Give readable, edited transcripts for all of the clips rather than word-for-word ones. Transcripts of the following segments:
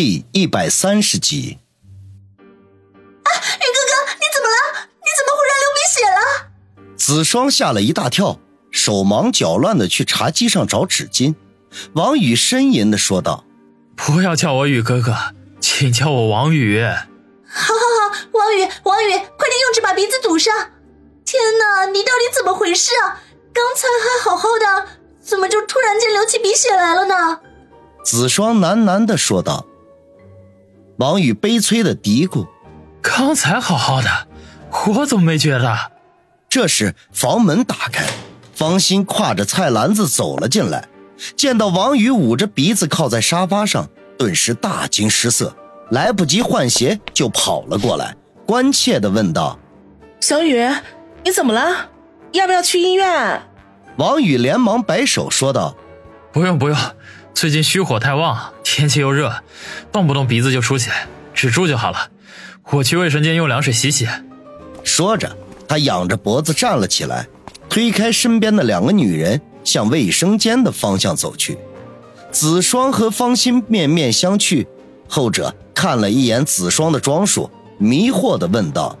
第130集。啊，云哥哥，你怎么了？你怎么忽然流鼻血了？子双吓了一大跳，手忙脚乱地去茶几上找纸巾。王宇呻吟地说道：不要叫我宇哥哥，请叫我王宇。好，王宇，快点用纸把鼻子堵上。天哪，你到底怎么回事啊？刚才还好好的，怎么就突然间流起鼻血来了呢？子双喃喃地说道。王宇悲催地嘀咕：刚才好好的，我怎么没觉得？这时房门打开，方心挎着菜篮子走了进来，见到王宇捂着鼻子靠在沙发上，顿时大惊失色，来不及换鞋就跑了过来，关切地问道：小宇，你怎么了？要不要去医院？王宇连忙摆手说道：不用，最近虚火太旺，天气又热，动不动鼻子就出血，止住就好了，我去卫生间用凉水洗洗。说着他仰着脖子站了起来，推开身边的两个女人，向卫生间的方向走去。子双和方心面面相觑，后者看了一眼子双的装束，迷惑地问道：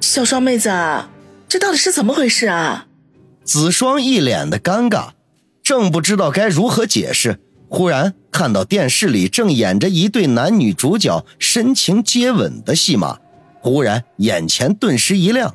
小双妹子，这到底是怎么回事啊？子双一脸的尴尬，正不知道该如何解释，忽然看到电视里正演着一对男女主角深情接吻的戏码，忽然眼前顿时一亮。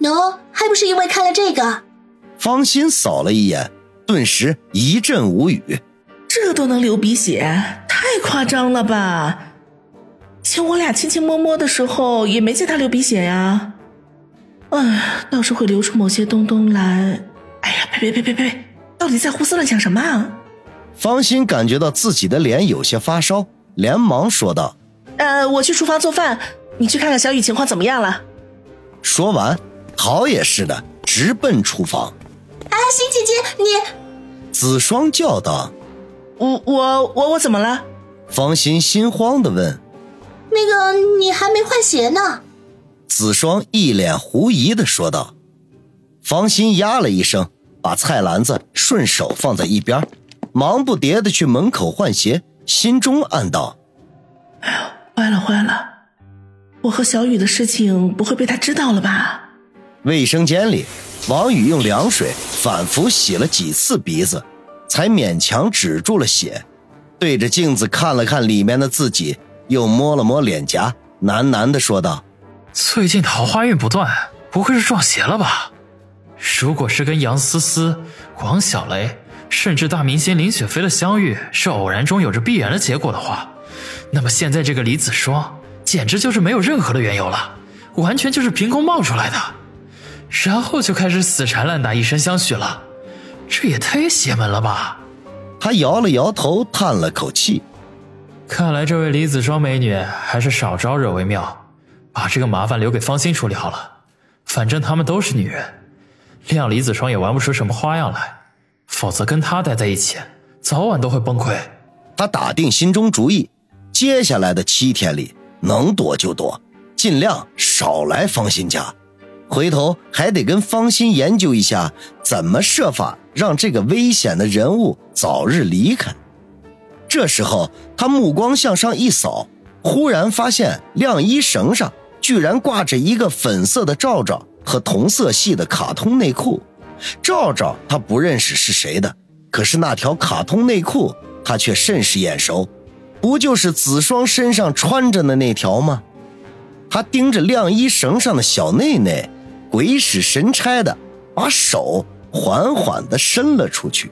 喏，还不是因为看了这个。方心扫了一眼，顿时一阵无语。这都能流鼻血，太夸张了吧？请我俩亲亲摸摸的时候也没见他流鼻血呀。倒是会流出某些东东来。哎呀，别，到底在胡思乱想什么啊？方心感觉到自己的脸有些发烧，连忙说道：我去厨房做饭，你去看看小雨情况怎么样了。说完逃也似的直奔厨房。啊，心姐姐，你！子双叫道。我怎么了？方心心慌地问。那个，你还没换鞋呢。子双一脸狐疑地说道。方心呀了一声，把菜篮子顺手放在一边，忙不迭地去门口换鞋，心中暗道：哎呦，坏了，我和小雨的事情不会被他知道了吧？卫生间里，王宇用凉水反复洗了几次鼻子，才勉强止住了血，对着镜子看了看里面的自己，又摸了摸脸颊，喃喃地说道：最近桃花运不断，不会是撞邪了吧？如果是跟杨思思、广小雷甚至大明星林雪飞的相遇是偶然中有着必然的结果的话，那么现在这个李子双简直就是没有任何的缘由了，完全就是凭空冒出来的，然后就开始死缠烂打，以身相许了，这也太邪门了吧？他摇了摇头，叹了口气。看来这位李子双美女还是少招惹为妙，把这个麻烦留给方心处理好了。反正她们都是女人，谅李子双也玩不出什么花样来，否则跟她待在一起早晚都会崩溃。他打定心中主意，接下来的7天里能躲就躲，尽量少来方心家，回头还得跟方心研究一下怎么设法让这个危险的人物早日离开。这时候他目光向上一扫，忽然发现晾衣绳上居然挂着一个粉色的罩罩和同色系的卡通内裤。罩罩他不认识是谁的，可是那条卡通内裤他却甚是眼熟，不就是子双身上穿着的那条吗？他盯着晾衣绳上的小内内，鬼使神差的把手缓缓地伸了出去。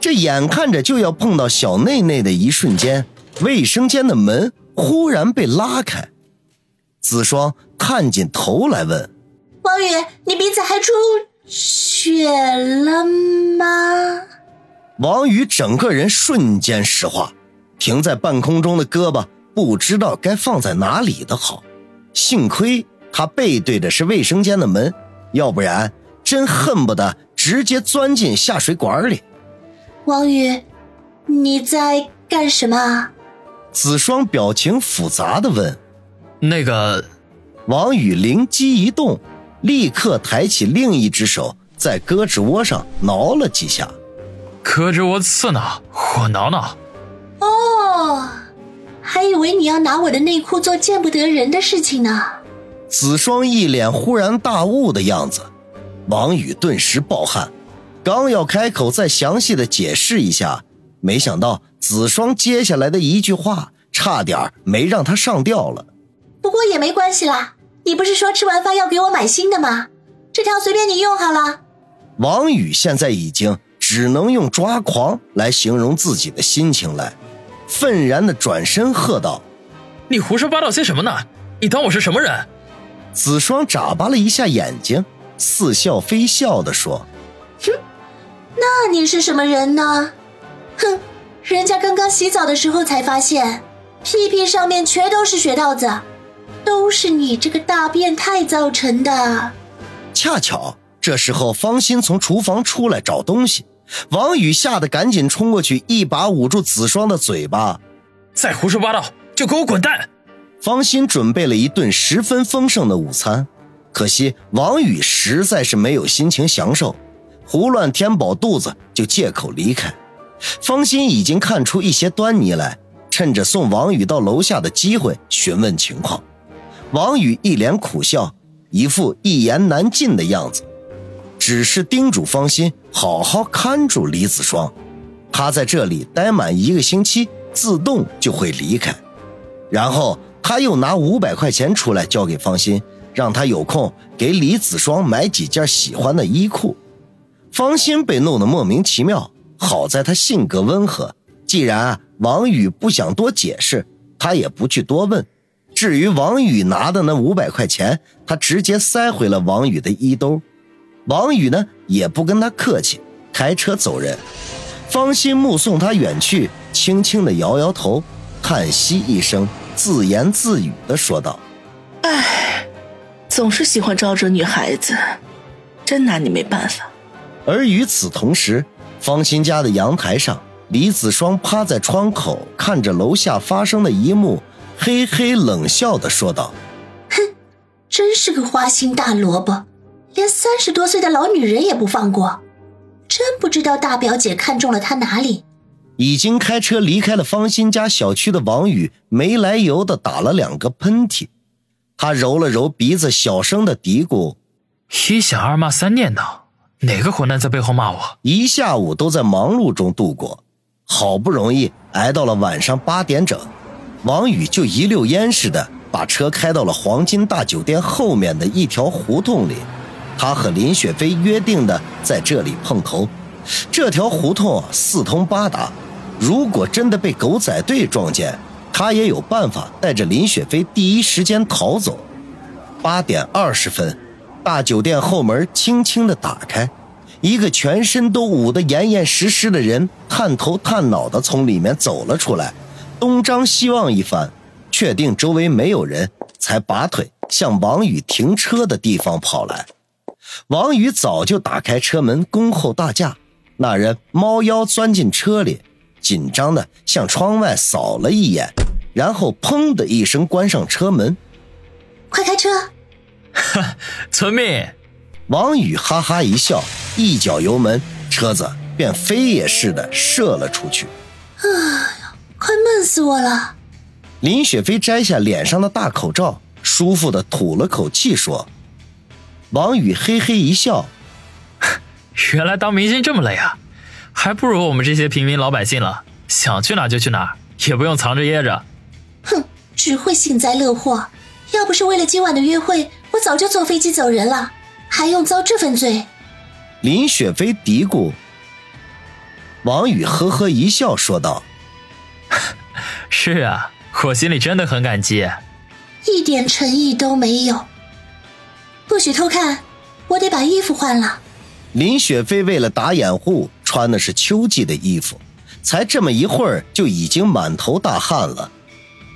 这眼看着就要碰到小内内的一瞬间，卫生间的门忽然被拉开。子双探进头来问：王宇，你鼻子还出血了吗？王宇整个人瞬间石化，停在半空中的胳膊不知道该放在哪里的好，幸亏他背对着是卫生间的门，要不然真恨不得直接钻进下水管里。王宇，你在干什么？子双表情复杂地问。那个……王宇灵机一动，立刻抬起另一只手在胳肢窝上挠了几下。胳肢窝刺挠，我挠挠。哦，以为你要拿我的内裤做见不得人的事情呢。子双一脸忽然大悟的样子，王宇顿时暴汗，刚要开口再详细的解释一下，没想到子双接下来的一句话差点没让他上吊了。不过也没关系啦，你不是说吃完饭要给我买新的吗？这条随便你用好了。王宇现在已经只能用抓狂来形容自己的心情来，愤然的转身喝道：你胡说八道些什么呢？你当我是什么人？子双眨巴了一下眼睛，似笑非笑地说：哼，那你是什么人呢？哼，人家刚刚洗澡的时候才发现屁屁上面全都是血道子，都是你这个大变态造成的。恰巧这时候方心从厨房出来找东西，王宇吓得赶紧冲过去，一把捂住子双的嘴巴：再胡说八道就给我滚蛋。方心准备了一顿十分丰盛的午餐，可惜王宇实在是没有心情享受，胡乱填饱肚子就借口离开。方心已经看出一些端倪来，趁着送王宇到楼下的机会询问情况。王宇一脸苦笑，一副一言难尽的样子，只是叮嘱方心好好看住李子双，他在这里待满1个星期自动就会离开。然后他又拿500块钱出来交给方心，让他有空给李子双买几件喜欢的衣裤。方心被弄得莫名其妙，好在他性格温和，既然王宇不想多解释，他也不去多问。至于王宇拿的那500块钱，他直接塞回了王宇的衣兜。王宇呢也不跟他客气，开车走人。方心目送他远去，轻轻地摇摇头，叹息一声，自言自语地说道：唉，总是喜欢招惹女孩子，真拿你没办法。而与此同时，方心家的阳台上，李子双趴在窗口看着楼下发生的一幕，嘿嘿冷笑地说道：哼，真是个花心大萝卜，连30多岁的老女人也不放过，真不知道大表姐看中了她哪里。已经开车离开了方心家小区的王宇没来由地打了2个喷嚏，他揉了揉鼻子，小声地嘀咕：一想二骂三念叨，哪个混蛋在背后骂我？一下午都在忙碌中度过，好不容易挨到了晚上8点整，王宇就一溜烟似的把车开到了黄金大酒店后面的一条胡同里。他和林雪飞约定的在这里碰头，这条胡同4通8达，如果真的被狗仔队撞见，他也有办法带着林雪飞第一时间逃走。8点20分，大酒店后门轻轻地打开，一个全身都捂得严严实实的人探头探脑地从里面走了出来，东张西望一番，确定周围没有人，才拔腿向王宇停车的地方跑来。王宇早就打开车门恭候大驾，那人猫腰钻进车里，紧张地向窗外扫了一眼，然后砰的一声关上车门。快开车！哈，遵命。王宇哈哈一笑，一脚油门，车子便飞也似的射了出去。啊，快闷死我了！林雪飞摘下脸上的大口罩，舒服的吐了口气说。王宇嘿嘿一笑：原来当明星这么累啊，还不如我们这些平民老百姓了，想去哪就去哪，也不用藏着掖着。哼，只会幸灾乐祸，要不是为了今晚的约会，我早就坐飞机走人了，还用遭这份罪？林雪飞嘀咕。王宇呵呵一笑说道：是啊，我心里真的很感激，一点诚意都没有。不许偷看，我得把衣服换了。林雪飞为了打掩护，穿的是秋季的衣服，才这么一会儿就已经满头大汗了，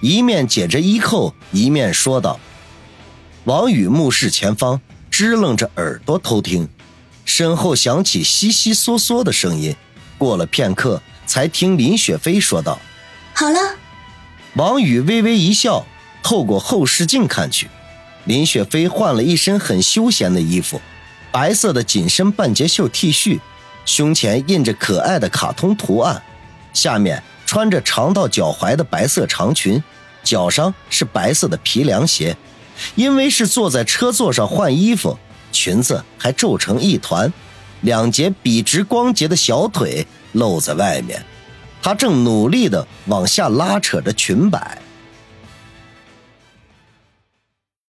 一面解着衣扣，一面说道。王宇目视前方，支棱着耳朵偷听，身后响起悉悉嗦嗦的声音，过了片刻才听林雪飞说道：好了。王宇微微一笑，透过后视镜看去，林雪飞换了一身很休闲的衣服，白色的紧身半截袖 T 恤，胸前印着可爱的卡通图案，下面穿着长到脚踝的白色长裙，脚上是白色的皮凉鞋。因为是坐在车座上换衣服，裙子还皱成一团，两截笔直光洁的小腿露在外面。她正努力地往下拉扯着裙摆。